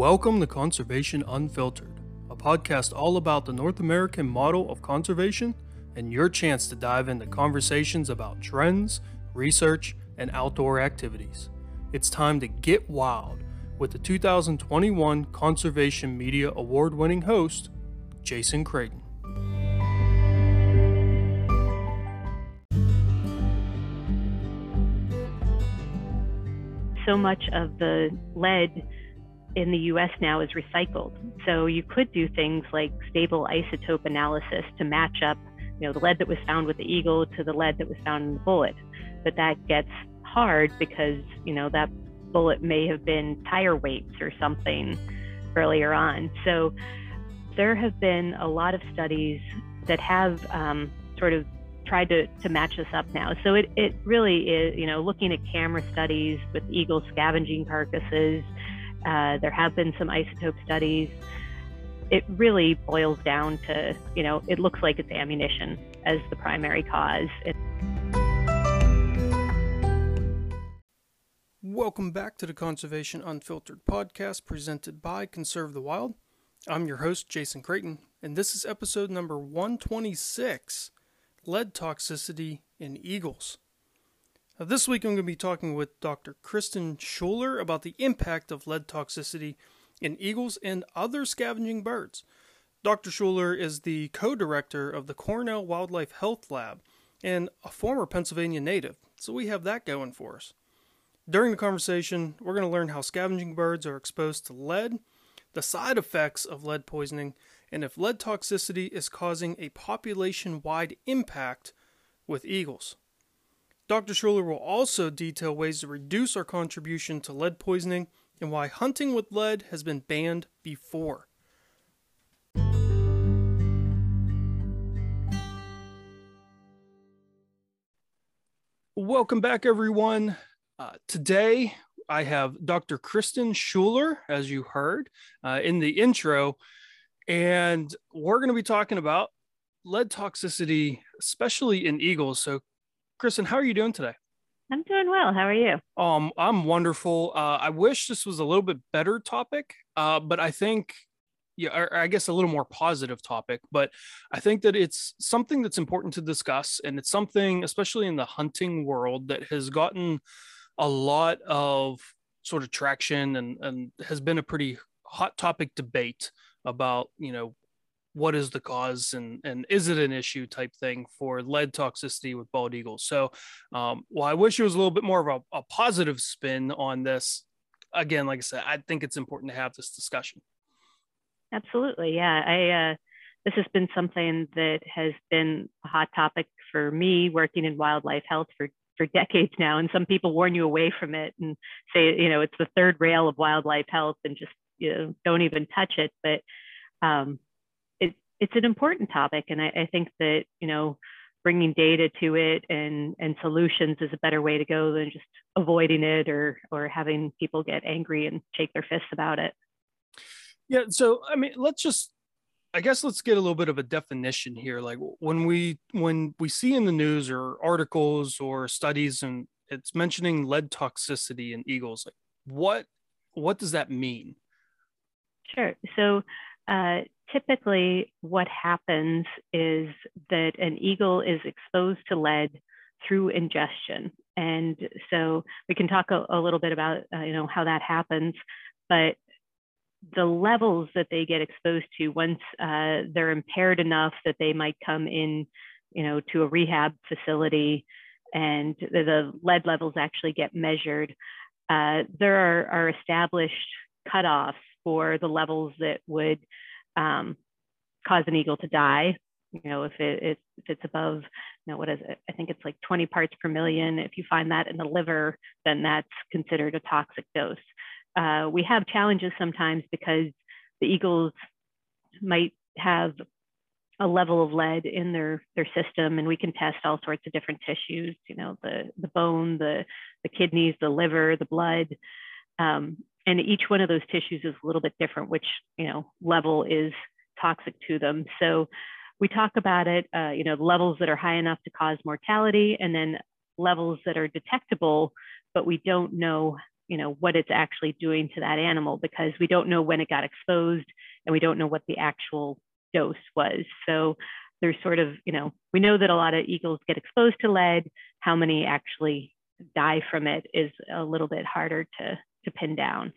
Welcome to Conservation Unfiltered, a podcast all about the North American model of conservation and your chance to dive into conversations about trends, research, and outdoor activities. It's time to get wild with the 2021 Conservation Media Award-winning host, Jason Creighton. So much of the lead in the U.S. now is recycled. So you could do things like stable isotope analysis to match up, the lead that was found with the eagle to the lead that was found in the bullet. But that gets hard because, that bullet may have been tire weights or something earlier on. So there have been a lot of studies that have sort of tried to match us up now. So it really is, looking at camera studies with eagle scavenging carcasses. There have been some isotope studies. It really boils down to, it looks like it's ammunition as the primary cause. Welcome back to the Conservation Unfiltered podcast presented by Conserve the Wild. I'm your host, Jason Creighton, and this is episode number 126, Lead Toxicity in Eagles. Now, this week I'm going to be talking with Dr. Kristen Schuler about the impact of lead toxicity in eagles and other scavenging birds. Dr. Schuler is the co-director of the Cornell Wildlife Health Lab and a former Pennsylvania native, so we have that going for us. During the conversation, we're going to learn how scavenging birds are exposed to lead, the side effects of lead poisoning, and if lead toxicity is causing a population-wide impact with eagles. Dr. Schuler will also detail ways to reduce our contribution to lead poisoning and why hunting with lead has been banned before. Welcome back, everyone. Today, I have Dr. Kristen Schuler, as you heard in the intro, and we're going to be talking about lead toxicity, especially in eagles. So, Kristen, how are you doing today? I'm doing well. How are you? I'm wonderful. I wish this was a little bit better topic, but I think, I guess a little more positive topic, but I think that it's something that's important to discuss. And it's something, especially in the hunting world, that has gotten a lot of sort of traction and has been a pretty hot topic debate about, what is the cause and is it an issue type thing for lead toxicity with bald eagles. So, I wish it was a little bit more of a positive spin on this. Again, like I said, I think it's important to have this discussion. Absolutely. Yeah. This has been something that has been a hot topic for me working in wildlife health for decades now. And some people warn you away from it and say, it's the third rail of wildlife health and just, don't even touch it. But, it's an important topic. And I think that, bringing data to it and solutions is a better way to go than just avoiding it or having people get angry and shake their fists about it. Yeah. So, let's get a little bit of a definition here. Like when we see in the news or articles or studies, and it's mentioning lead toxicity in eagles, like what does that mean? Sure. So, typically, what happens is that an eagle is exposed to lead through ingestion. And so we can talk a little bit about, how that happens, but the levels that they get exposed to once they're impaired enough that they might come in, to a rehab facility and the lead levels actually get measured. There are established cutoffs for the levels that would cause an eagle to die. If it's above, what is it? I think it's like 20 parts per million. If you find that in the liver, then that's considered a toxic dose. We have challenges sometimes because the eagles might have a level of lead in their system, and we can test all sorts of different tissues, the bone, the kidneys, the liver, the blood. And each one of those tissues is a little bit different, which, level is toxic to them. So we talk about it, levels that are high enough to cause mortality and then levels that are detectable, but we don't know, you know, what it's actually doing to that animal, because we don't know when it got exposed and we don't know what the actual dose was. So there's sort of, you know, we know that a lot of eagles get exposed to lead. How many actually die from it is a little bit harder to pin down.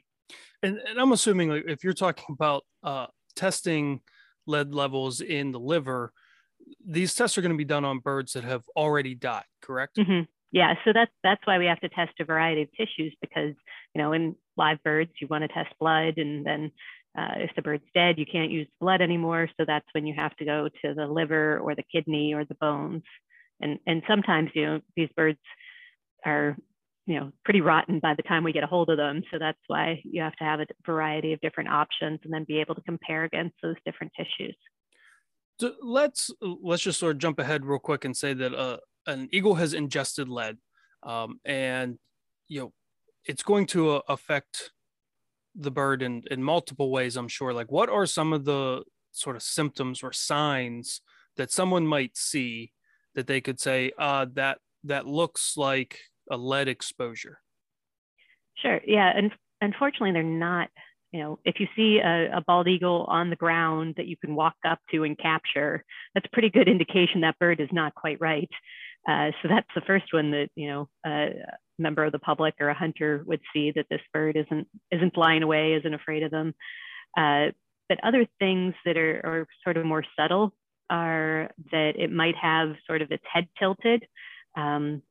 And I'm assuming, like, if you're talking about testing lead levels in the liver, these tests are going to be done on birds that have already died, correct? Mm-hmm. Yeah, so that's why we have to test a variety of tissues, because, you know, in live birds, you want to test blood, and then if the bird's dead, you can't use blood anymore. So that's when you have to go to the liver or the kidney or the bones. And sometimes, you know, these birds are, you know, pretty rotten by the time we get a hold of them. So that's why you have to have a variety of different options and then be able to compare against those different tissues. So let's just sort of jump ahead real quick and say that an eagle has ingested lead, and, you know, it's going to affect the bird in multiple ways, I'm sure. Like, what are some of the sort of symptoms or signs that someone might see that they could say, that looks like a lead exposure? Sure. Yeah. And unfortunately, they're not, you know, if you see a bald eagle on the ground that you can walk up to and capture, that's a pretty good indication that bird is not quite right. So that's the first one that, you know, member of the public or a hunter would see, that this bird isn't flying away, isn't afraid of them. But other things that are sort of more subtle are that it might have sort of its head tilted, and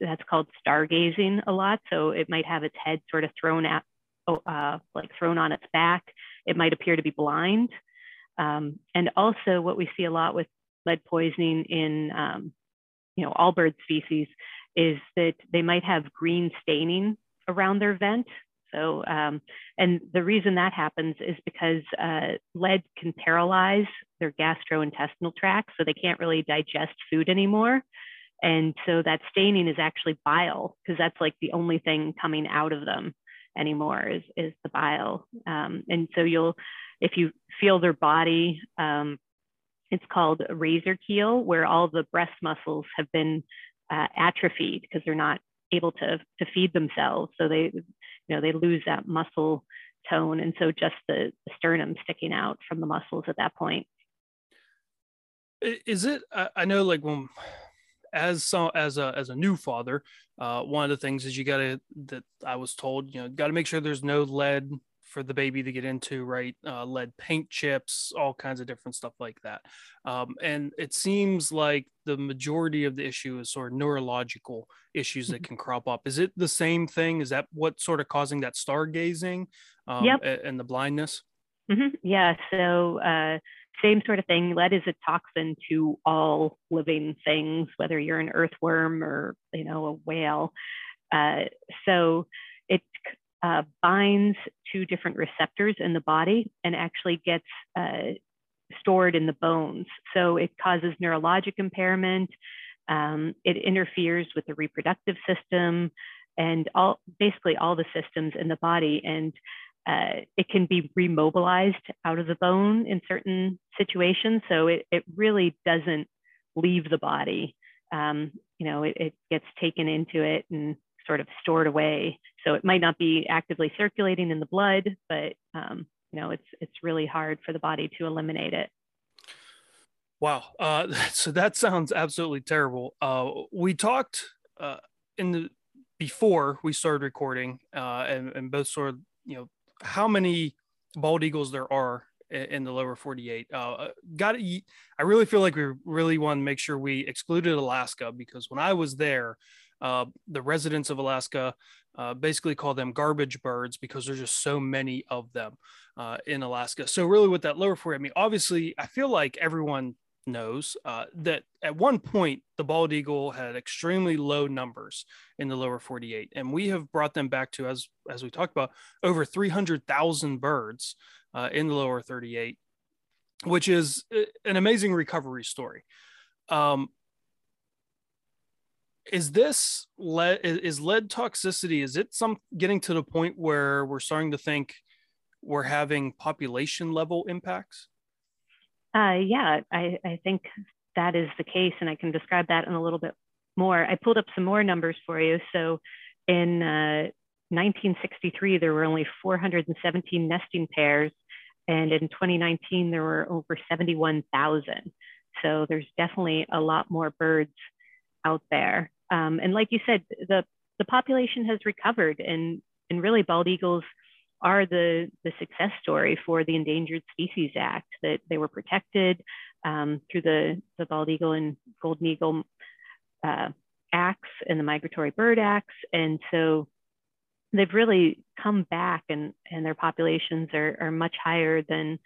that's called stargazing a lot. So it might have its head sort of thrown on its back. It might appear to be blind. And also what we see a lot with lead poisoning in, you know, all bird species, is that they might have green staining around their vent. So, and the reason that happens is because lead can paralyze their gastrointestinal tract, so they can't really digest food anymore. And so that staining is actually bile, because that's like the only thing coming out of them anymore is the bile. And so if you feel their body, it's called a razor keel, where all the breast muscles have been atrophied because they're not able to feed themselves. So they, you know, they lose that muscle tone. And so just the sternum sticking out from the muscles at that point. Is it, I know, like, when, as a new father, one of the things is that I was told, you know, got to make sure there's no lead for the baby to get into, right? Lead paint chips, all kinds of different stuff like that. And it seems like the majority of the issue is sort of neurological issues that can crop up. Is it the same thing? Is that what's sort of causing that stargazing yep. and the blindness? Mm-hmm. Yeah. So same sort of thing. Lead is a toxin to all living things, whether you're an earthworm or, you know, a whale. So it binds to different receptors in the body and actually gets stored in the bones. So it causes neurologic impairment. It interferes with the reproductive system and basically all the systems in the body. And it can be remobilized out of the bone in certain situations. So it really doesn't leave the body. You know, it gets taken into it and sort of stored away. So it might not be actively circulating in the blood, but, you know, it's really hard for the body to eliminate it. Wow. So that sounds absolutely terrible. We talked before we started recording, and both sort of, you know, how many bald eagles there are in the lower 48. I really feel like we really want to make sure we excluded Alaska, because when I was there, the residents of Alaska basically call them garbage birds, because there's just so many of them in Alaska. So really with that lower 48, I mean, obviously I feel like everyone knows that at one point the bald eagle had extremely low numbers in the lower 48, and we have brought them back to, as we talked about, over 300,000 birds in the lower 38, which is an amazing recovery story. Is lead toxicity, is it getting to the point where we're starting to think we're having population level impacts? Yeah, I think that is the case, and I can describe that in a little bit more. I pulled up some more numbers for you. So in 1963, there were only 417 nesting pairs, and in 2019, there were over 71,000. So there's definitely a lot more birds out there. And like you said, the population has recovered, and really bald eagles are the success story for the Endangered Species Act, that they were protected through the Bald Eagle and Golden Eagle Acts and the Migratory Bird Acts. And so they've really come back, and their populations are much higher than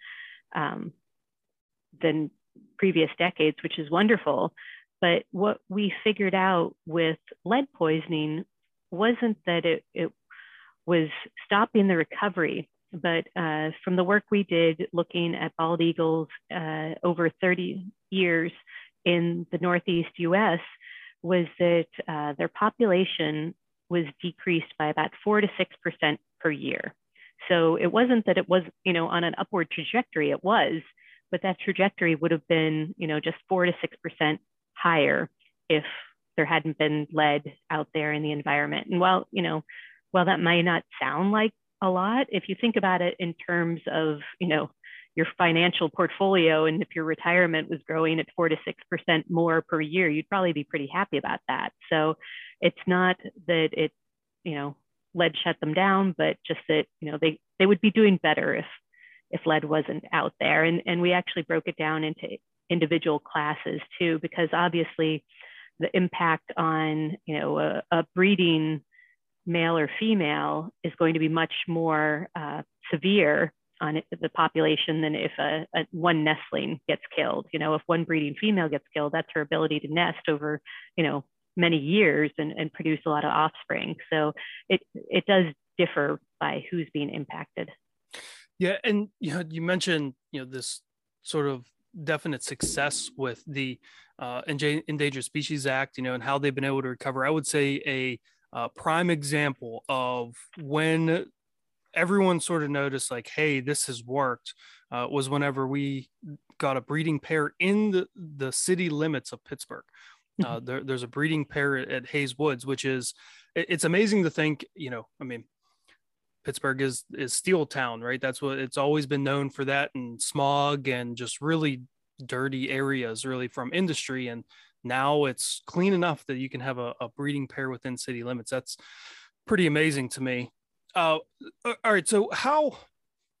previous decades, which is wonderful. But what we figured out with lead poisoning wasn't that it was stopping the recovery, but from the work we did looking at bald eagles over 30 years in the Northeast US, was that their population was decreased by about 4 to 6% per year. So it wasn't that it was, you know, on an upward trajectory, it was, but that trajectory would have been, you know, just 4 to 6% higher if there hadn't been lead out there in the environment. And while, you know, while that may not sound like a lot, if you think about it in terms of, you know, your financial portfolio, and if your retirement was growing at 4 to 6% more per year, you'd probably be pretty happy about that. So it's not that it, you know, lead shut them down, but just that, you know, they would be doing better if lead wasn't out there. And we actually broke it down into individual classes too, because obviously the impact on, you know, a breeding male or female is going to be much more severe on the population than if one nestling gets killed. You know, if one breeding female gets killed, that's her ability to nest over, you know, many years and produce a lot of offspring. So it does differ by who's being impacted. Yeah, and you know, you mentioned, you know, this sort of definite success with the Endangered Species Act, you know, and how they've been able to recover. I would say a prime example of when everyone sort of noticed like, hey, this has worked, was whenever we got a breeding pair in the city limits of Pittsburgh. There's a breeding pair at Hayes Woods, which is, it's amazing to think, you know, I mean, Pittsburgh is steel town, right? That's what it's always been known for, that and smog and just really dirty areas really from industry. And now it's clean enough that you can have a breeding pair within city limits. That's pretty amazing to me. All right. So how,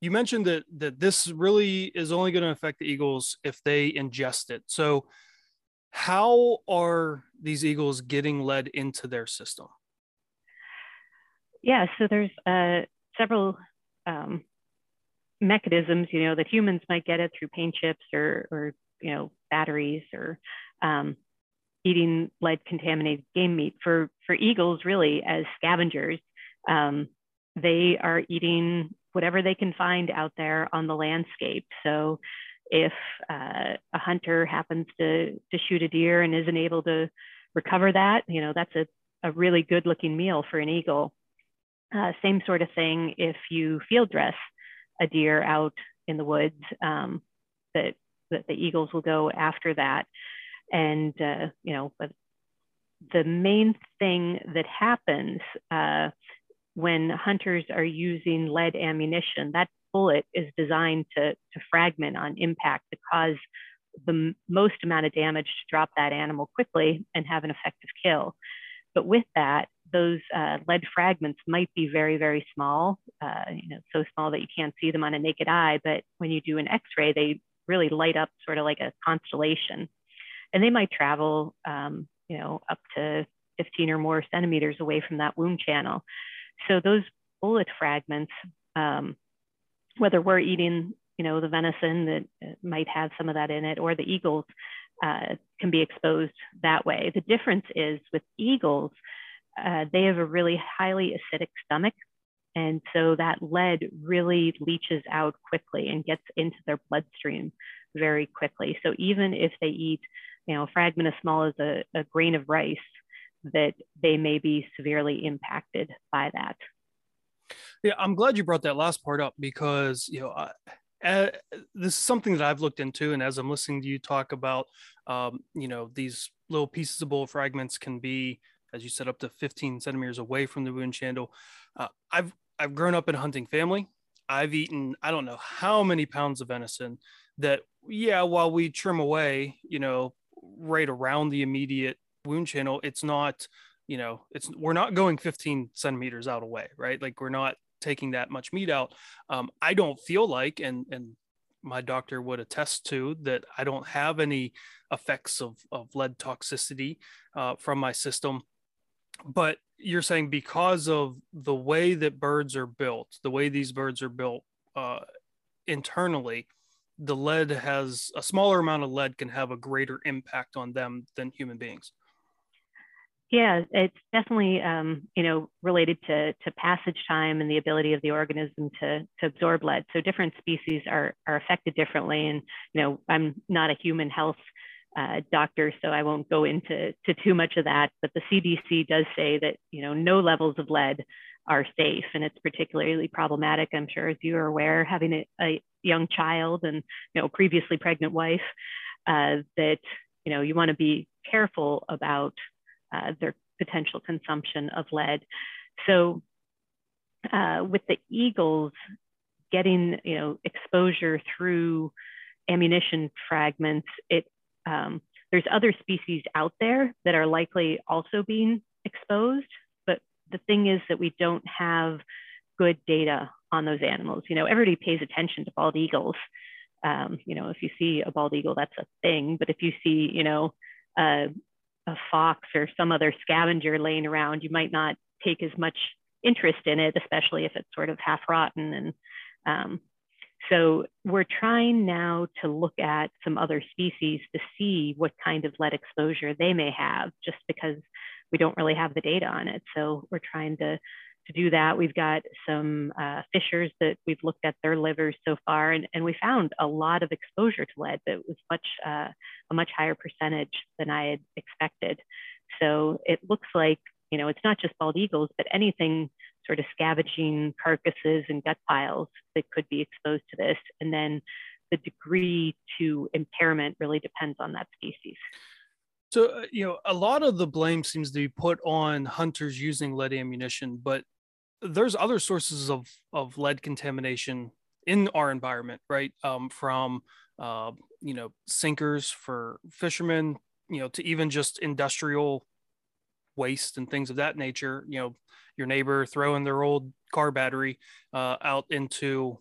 you mentioned that this really is only going to affect the eagles if they ingest it. So how are these eagles getting lead into their system? Yeah. So there's several mechanisms, you know, that humans might get it through paint chips or you know, batteries, or eating lead contaminated game meat. For eagles, really, as scavengers, they are eating whatever they can find out there on the landscape. So if a hunter happens to shoot a deer and isn't able to recover that, you know, that's a really good looking meal for an eagle. Same sort of thing if you field dress a deer out in the woods, that the eagles will go after that. And, you know, but the main thing that happens when hunters are using lead ammunition, that bullet is designed to fragment on impact, to cause the most amount of damage to drop that animal quickly and have an effective kill. But with that, those lead fragments might be very, very small, you know, so small that you can't see them on a naked eye. But when you do an X-ray, they really light up sort of like a constellation. And they might travel, you know, up to 15 or more centimeters away from that wound channel. So those bullet fragments, whether we're eating, you know, the venison that might have some of that in it, or the eagles can be exposed that way. The difference is with eagles, they have a really highly acidic stomach. And so that lead really leaches out quickly and gets into their bloodstream very quickly. So even if they eat, you know, a fragment as small as a grain of rice, that they may be severely impacted by that. Yeah, I'm glad you brought that last part up, because, you know, this is something that I've looked into. And as I'm listening to you talk about, you know, these little pieces of bullet fragments can be as you said, up to 15 centimeters away from the wound chandel. I've grown up in a hunting family. I've eaten, I don't know how many pounds of venison that, yeah, while we trim away, you know, right around the immediate wound channel, it's not, you know, it's, we're not going 15 centimeters out away, right? Like, we're not taking that much meat out. I don't feel like, and my doctor would attest to that, I don't have any effects of lead toxicity from my system. But you're saying because of the way that birds are built, the way these birds are built internally, the lead has a smaller amount of lead can have a greater impact on them than human beings. Yeah, it's definitely, you know, related to passage time and the ability of the organism to absorb lead. So different species are affected differently. And, you know, I'm not a human health doctor, so I won't go into too much of that. But the CDC does say that, you know, no levels of lead are safe. And it's particularly problematic, I'm sure, as you are aware, having a young child and, you know, previously pregnant wife, that, you know, you want to be careful about their potential consumption of lead. So with the eagles getting, you know, exposure through ammunition fragments, there's other species out there that are likely also being exposed. But the thing is that we don't have good data on those animals. You know, everybody pays attention to bald eagles. You know, if you see a bald eagle, that's a thing. But if you see, you know, a fox or some other scavenger laying around, you might not take as much interest in it, especially if it's sort of half rotten. And so we're trying now to look at some other species to see what kind of lead exposure they may have, just because we don't really have the data on it. So we're trying to do that. We've got some fishers that we've looked at their livers so far, and we found a lot of exposure to lead that was a much higher percentage than I had expected. So it looks like, you know, it's not just bald eagles, but anything sort of scavenging carcasses and gut piles that could be exposed to this. And then the degree to impairment really depends on that species. So, you know, a lot of the blame seems to be put on hunters using lead ammunition, but there's other sources of lead contamination in our environment, right? From, you know, sinkers for fishermen, you know, to even just industrial waste and things of that nature. You know, your neighbor throwing their old car battery out into,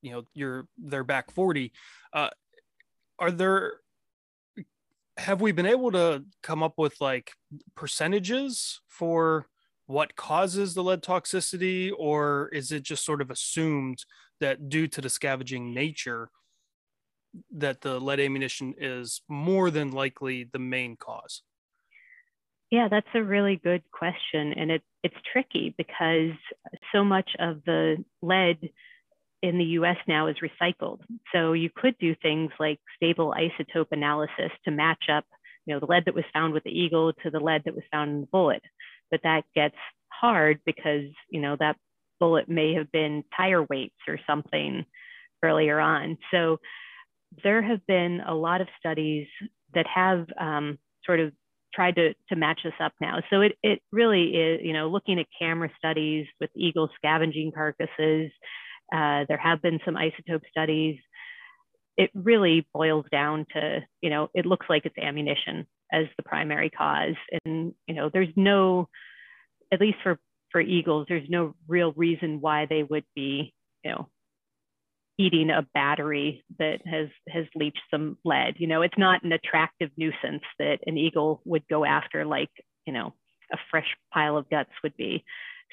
you know, their back 40. Have we been able to come up with like percentages for what causes the lead toxicity, or is it just sort of assumed that due to the scavenging nature that the lead ammunition is more than likely the main cause? Yeah, that's a really good question. And it's tricky because so much of the lead in the US now is recycled. So you could do things like stable isotope analysis to match up, you know, the lead that was found with the eagle to the lead that was found in the bullet. But that gets hard because, you know, that bullet may have been tire weights or something earlier on. So there have been a lot of studies that have sort of tried to match this up now. So it really is, you know, looking at camera studies with eagle scavenging carcasses. There have been some isotope studies. It really boils down to, you know, it looks like it's ammunition as the primary cause. And, you know, there's no, at least for eagles, there's no real reason why they would be, you know, eating a battery that has leached some lead. You know, it's not an attractive nuisance that an eagle would go after like, you know, a fresh pile of guts would be.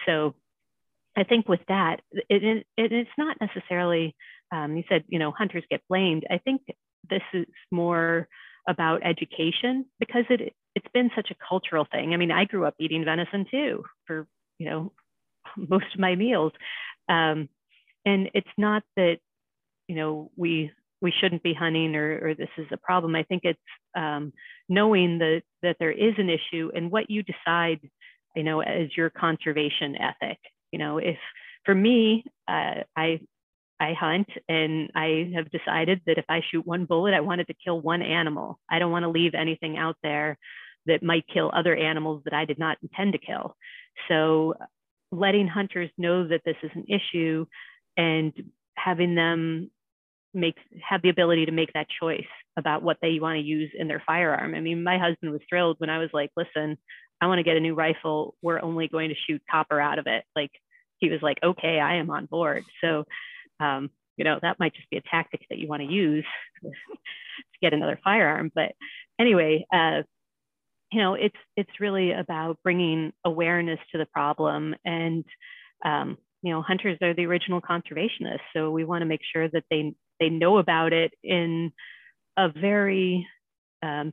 So I think with that, it's not necessarily, you said, you know, hunters get blamed. I think this is more about education because it's been such a cultural thing. I mean, I grew up eating venison too for, you know, most of my meals. And it's not that, you know, we shouldn't be hunting or this is a problem. I think it's knowing that there is an issue and what you decide, you know, as your conservation ethic. You know, if for me, I hunt and I have decided that if I shoot one bullet, I wanted to kill one animal. I don't want to leave anything out there that might kill other animals that I did not intend to kill. So letting hunters know that this is an issue and having them have the ability to make that choice about what they want to use in their firearm. I mean, my husband was thrilled when I was like, listen, I want to get a new rifle. We're only going to shoot copper out of it. Like, he was like, okay, I am on board. So, you know, that might just be a tactic that you want to use to get another firearm. But anyway, you know, it's really about bringing awareness to the problem. And, you know, hunters are the original conservationists. So we want to make sure that they know about it in a very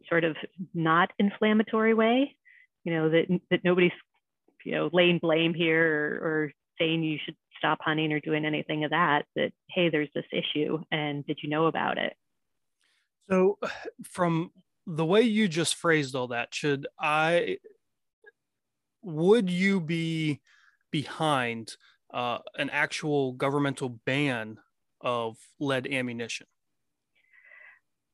sort of not inflammatory way, you know, that nobody's, you know, laying blame here or saying you should stop hunting or doing anything of that, hey, there's this issue and did you know about it? So from the way you just phrased all that, would you be behind an actual governmental ban of lead ammunition?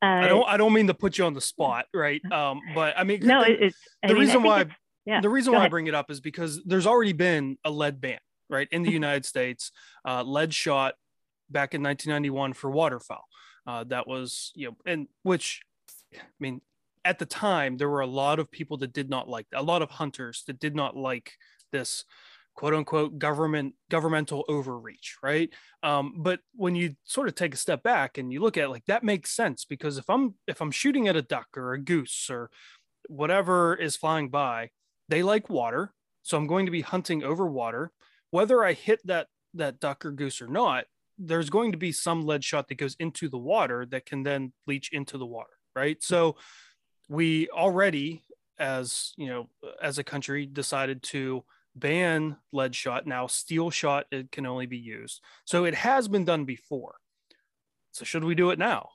I don't mean to put you on the spot, right? But I mean, no, the reason why I bring it up is because there's already been a lead ban, right, in the United States. Lead shot back in 1991 for waterfowl. That was, you know, and which, I mean, at the time there were a lot of people that did not like, a lot of hunters that did not like this quote unquote governmental overreach, right? But when you sort of take a step back and you look at it, like, that makes sense, because if I'm shooting at a duck or a goose or whatever is flying by, they like water, so I'm going to be hunting over water. Whether I hit that duck or goose or not, there's going to be some lead shot that goes into the water that can then leach into the water, right? So we already, as you know, as a country, decided to ban lead shot. Now steel shot, it can only be used. So it has been done before. So should we do it now?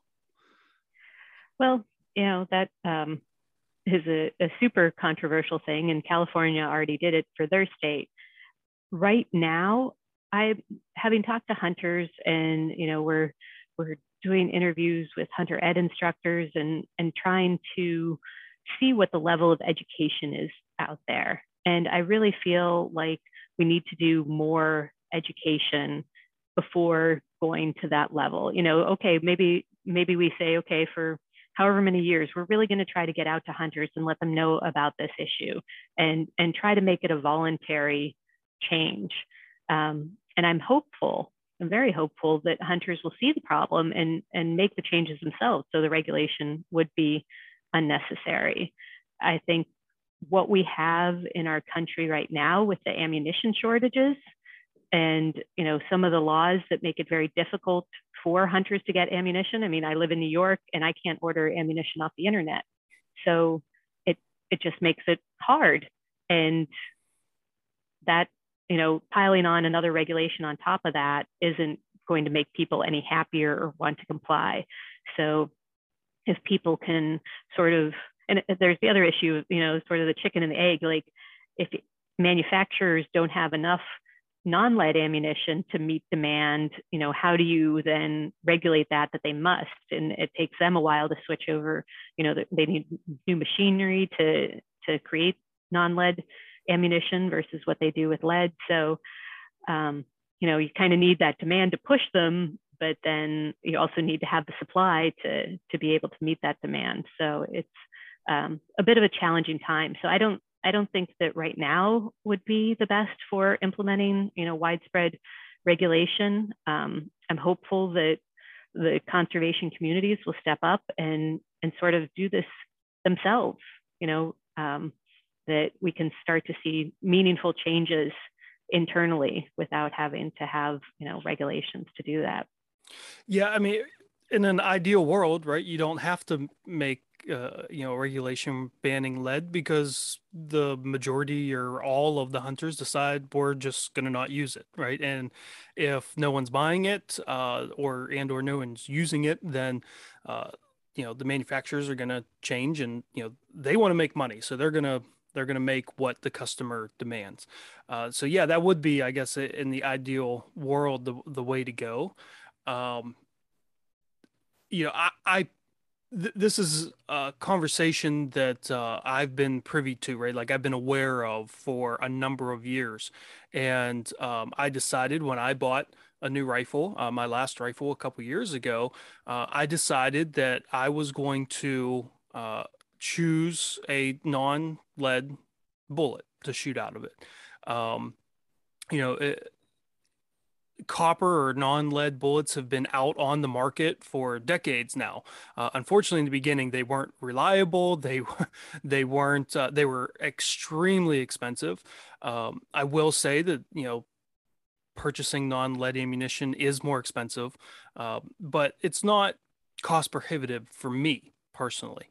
Well, you know, that is a super controversial thing, and California already did it for their state. Right now, having talked to hunters, and, you know, we're doing interviews with hunter ed instructors and trying to see what the level of education is out there. And I really feel like we need to do more education before going to that level. You know, okay, maybe we say, okay, for however many years, we're really going to try to get out to hunters and let them know about this issue and try to make it a voluntary change. And I'm very hopeful that hunters will see the problem and make the changes themselves. So the regulation would be unnecessary. I think what we have in our country right now with the ammunition shortages and, you know, some of the laws that make it very difficult for hunters to get ammunition. I mean, I live in New York and I can't order ammunition off the internet. So it just makes it hard. And that, you know, piling on another regulation on top of that isn't going to make people any happier or want to comply. So if people can sort of, and there's the other issue, you know, sort of the chicken and the egg, like if manufacturers don't have enough non-lead ammunition to meet demand, you know, how do you then regulate that they must? And it takes them a while to switch over, you know, they need new machinery to create non-lead ammunition versus what they do with lead. So, you know, you kind of need that demand to push them, but then you also need to have the supply to be able to meet that demand. So it's a bit of a challenging time. So I don't think that right now would be the best for implementing, you know, widespread regulation. I'm hopeful that the conservation communities will step up and sort of do this themselves, you know, that we can start to see meaningful changes internally without having to have, you know, regulations to do that. Yeah, I mean, in an ideal world, right, you don't have to make you know, regulation banning lead, because the majority or all of the hunters decide we're just going to not use it, right? And if no one's buying it or no one's using it, then you know, the manufacturers are going to change, and, you know, they want to make money, so they're going to make what the customer demands. So yeah, that would be, I guess, in the ideal world, the way to go. You know, I This is a conversation that I've been privy to, right? Like I've been aware of for a number of years. And I decided when I bought a new rifle, my last rifle a couple years ago, I decided that I was going to choose a non-lead bullet to shoot out of it. Copper or non-lead bullets have been out on the market for decades now. Unfortunately, in the beginning, they weren't reliable. They were extremely expensive. I will say that, purchasing non-lead ammunition is more expensive, but it's not cost prohibitive for me personally.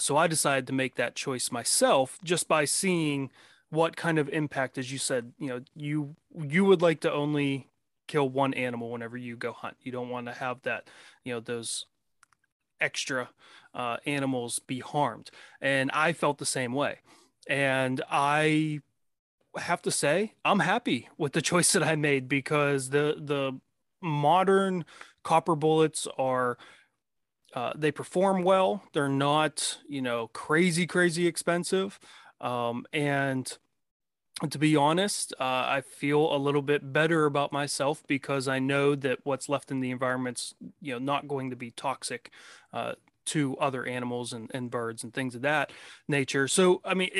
So I decided to make that choice myself just by seeing what kind of impact, as you said, you would like to only kill one animal whenever you go hunt. You don't want to have that, those extra animals be harmed. And I felt the same way. And I have to say, I'm happy with the choice that I made, because the modern copper bullets are, they perform well. They're not, crazy expensive. And to be honest, I feel a little bit better about myself because I know that what's left in the environment's, not going to be toxic to other animals and birds and things of that nature. So, I mean,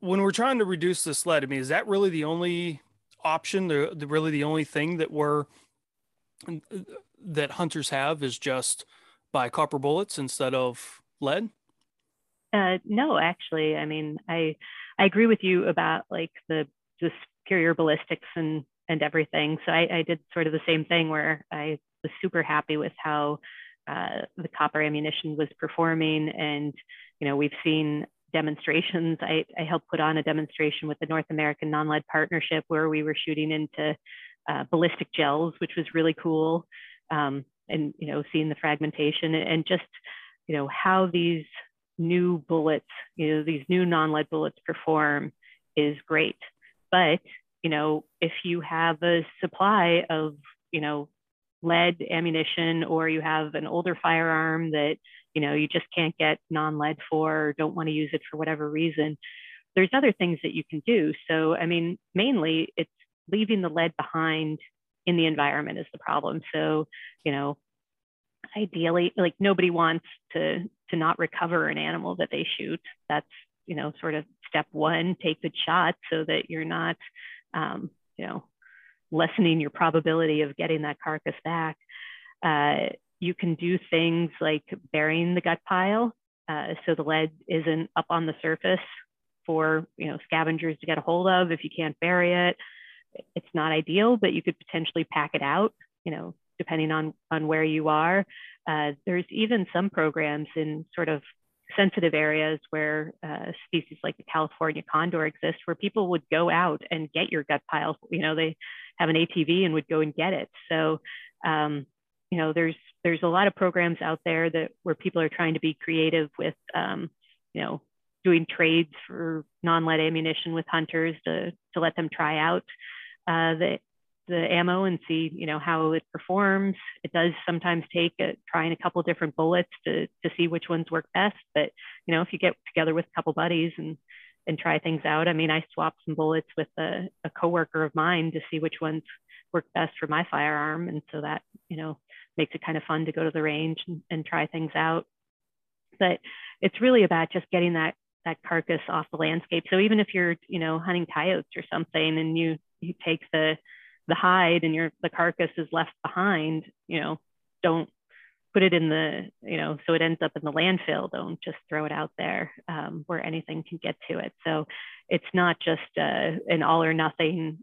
when we're trying to reduce this lead, I mean, is that really the only option? Really the only thing that that hunters have is just buy copper bullets instead of lead? No, actually, I mean, I agree with you about like the superior ballistics and everything. So I did sort of the same thing where I was super happy with how the copper ammunition was performing. And, we've seen demonstrations. I helped put on a demonstration with the North American Non-Lead Partnership where we were shooting into ballistic gels, which was really cool. And, seeing the fragmentation and just, how these new bullets, these new non-lead bullets perform is great. But, if you have a supply of, lead ammunition, or you have an older firearm that, you just can't get non-lead for, or don't want to use it for whatever reason, there's other things that you can do. So, I mean, mainly it's leaving the lead behind in the environment is the problem. So, ideally, like nobody wants to not recover an animal that they shoot. That's, sort of step one, take good shots so that you're not, lessening your probability of getting that carcass back. You can do things like burying the gut pile. So the lead isn't up on the surface for, scavengers to get a hold of. If you can't bury it, it's not ideal, but you could potentially pack it out, depending on where you are. There's even some programs in sort of sensitive areas where species like the California condor exist, where people would go out and get your gut pile. They have an ATV and would go and get it. So, there's a lot of programs out there where people are trying to be creative with, doing trades for non-lead ammunition with hunters to let them try out the ammo and see, how it performs. It does sometimes take trying a couple different bullets to see which ones work best. But, if you get together with a couple buddies and try things out, I mean, I swapped some bullets with a coworker of mine to see which ones work best for my firearm. And so that, makes it kind of fun to go to the range and try things out. But it's really about just getting that carcass off the landscape. So even if you're, hunting coyotes or something and you take the hide and the carcass is left behind, don't put it in the, so it ends up in the landfill. Don't just throw it out there where anything can get to it. So it's not just an all or nothing,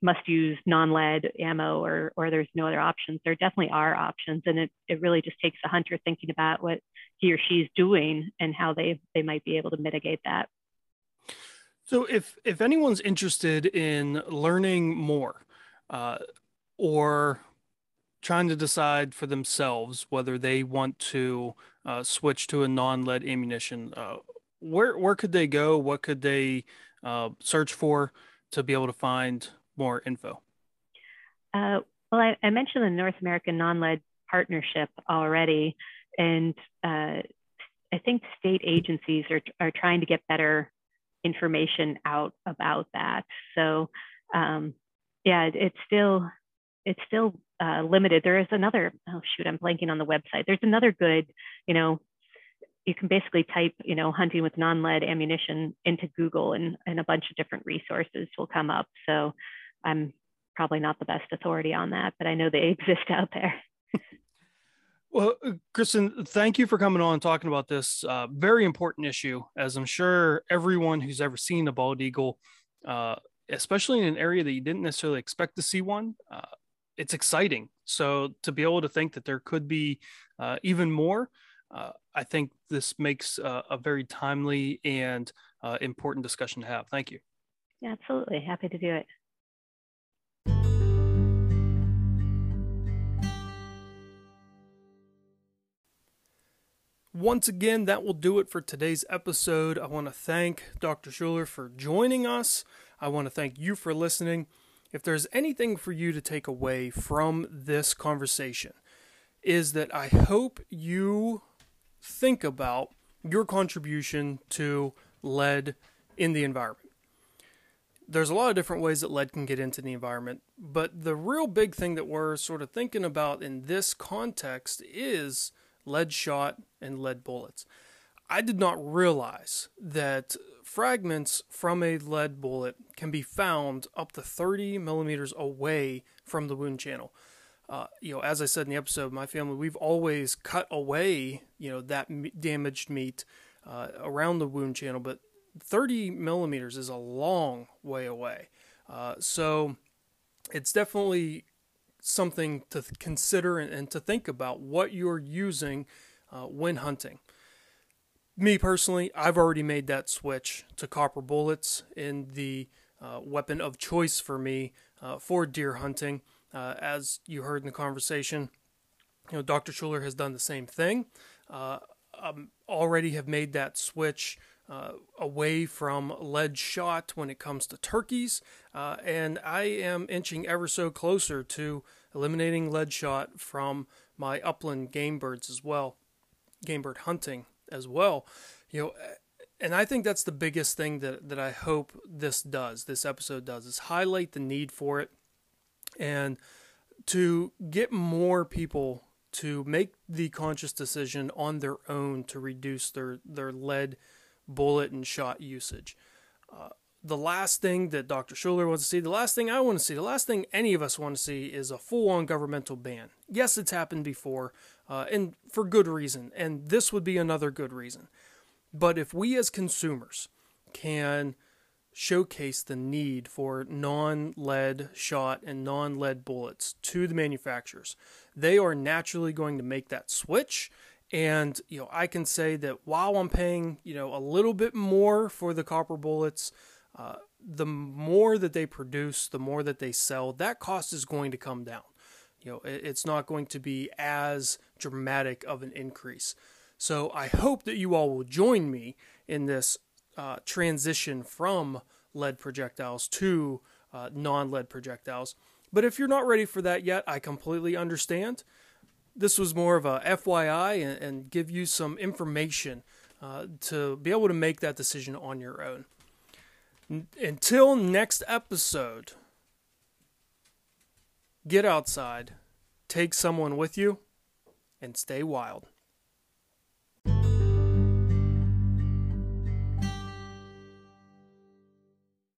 must use non-lead ammo or there's no other options. There definitely are options. And it really just takes a hunter thinking about what he or she's doing and how they might be able to mitigate that. So if anyone's interested in learning more or trying to decide for themselves whether they want to switch to a non-lead ammunition, where could they go? What could they search for to be able to find more info? Well, I mentioned the North American Non-Lead partnership already. And I think state agencies are trying to get better information out about that. So yeah, it's still limited. There is another, oh shoot, I'm blanking on the website. There's another good, you know, you can basically type, you know, hunting with non-lead ammunition into Google, and a bunch of different resources will come up. So I'm probably not the best authority on that, but I know they exist out there. Well, Kristen, thank you for coming on and talking about this very important issue, as I'm sure everyone who's ever seen a bald eagle, especially in an area that you didn't necessarily expect to see one, it's exciting. So to be able to think that there could be even more, I think this makes a very timely and important discussion to have. Thank you. Yeah, absolutely. Happy to do it. Once again, that will do it for today's episode. I want to thank Dr. Schuler for joining us. I want to thank you for listening. If there's anything for you to take away from this conversation, is that I hope you think about your contribution to lead in the environment. There's a lot of different ways that lead can get into the environment, but the real big thing that we're sort of thinking about in this context is lead shot and lead bullets. I did not realize that fragments from a lead bullet can be found up to 30 millimeters away from the wound channel. You know, as I said in the episode, my family, we've always cut away, you know, that damaged meat around the wound channel, but 30 millimeters is a long way away. So it's definitely something to consider and to think about what you're using when hunting. Me personally, I've already made that switch to copper bullets in the weapon of choice for me for deer hunting. As you heard in the conversation, you know, Dr. Schuler has done the same thing. Already have made that switch away from lead shot when it comes to turkeys, and I am inching ever so closer to eliminating lead shot from my upland game birds as well, game bird hunting as well. You know, and I think that's the biggest thing that I hope this episode does is highlight the need for it, and to get more people to make the conscious decision on their own to reduce their lead bullet and shot usage. The last thing that Dr. Schuler wants to see, the last thing I want to see, the last thing any of us want to see is a full-on governmental ban. Yes, it's happened before, and for good reason, and this would be another good reason. But if we as consumers can showcase the need for non-lead shot and non-lead bullets to the manufacturers, they are naturally going to make that switch. And, you know, I can say that while I'm paying, you know, a little bit more for the copper bullets, the more that they produce, the more that they sell, that cost is going to come down. You know, it's not going to be as dramatic of an increase. So I hope that you all will join me in this transition from lead projectiles to non-lead projectiles. But if you're not ready for that yet, I completely understand. This was more of a FYI and give you some information to be able to make that decision on your own. Until next episode, get outside, take someone with you, and stay wild.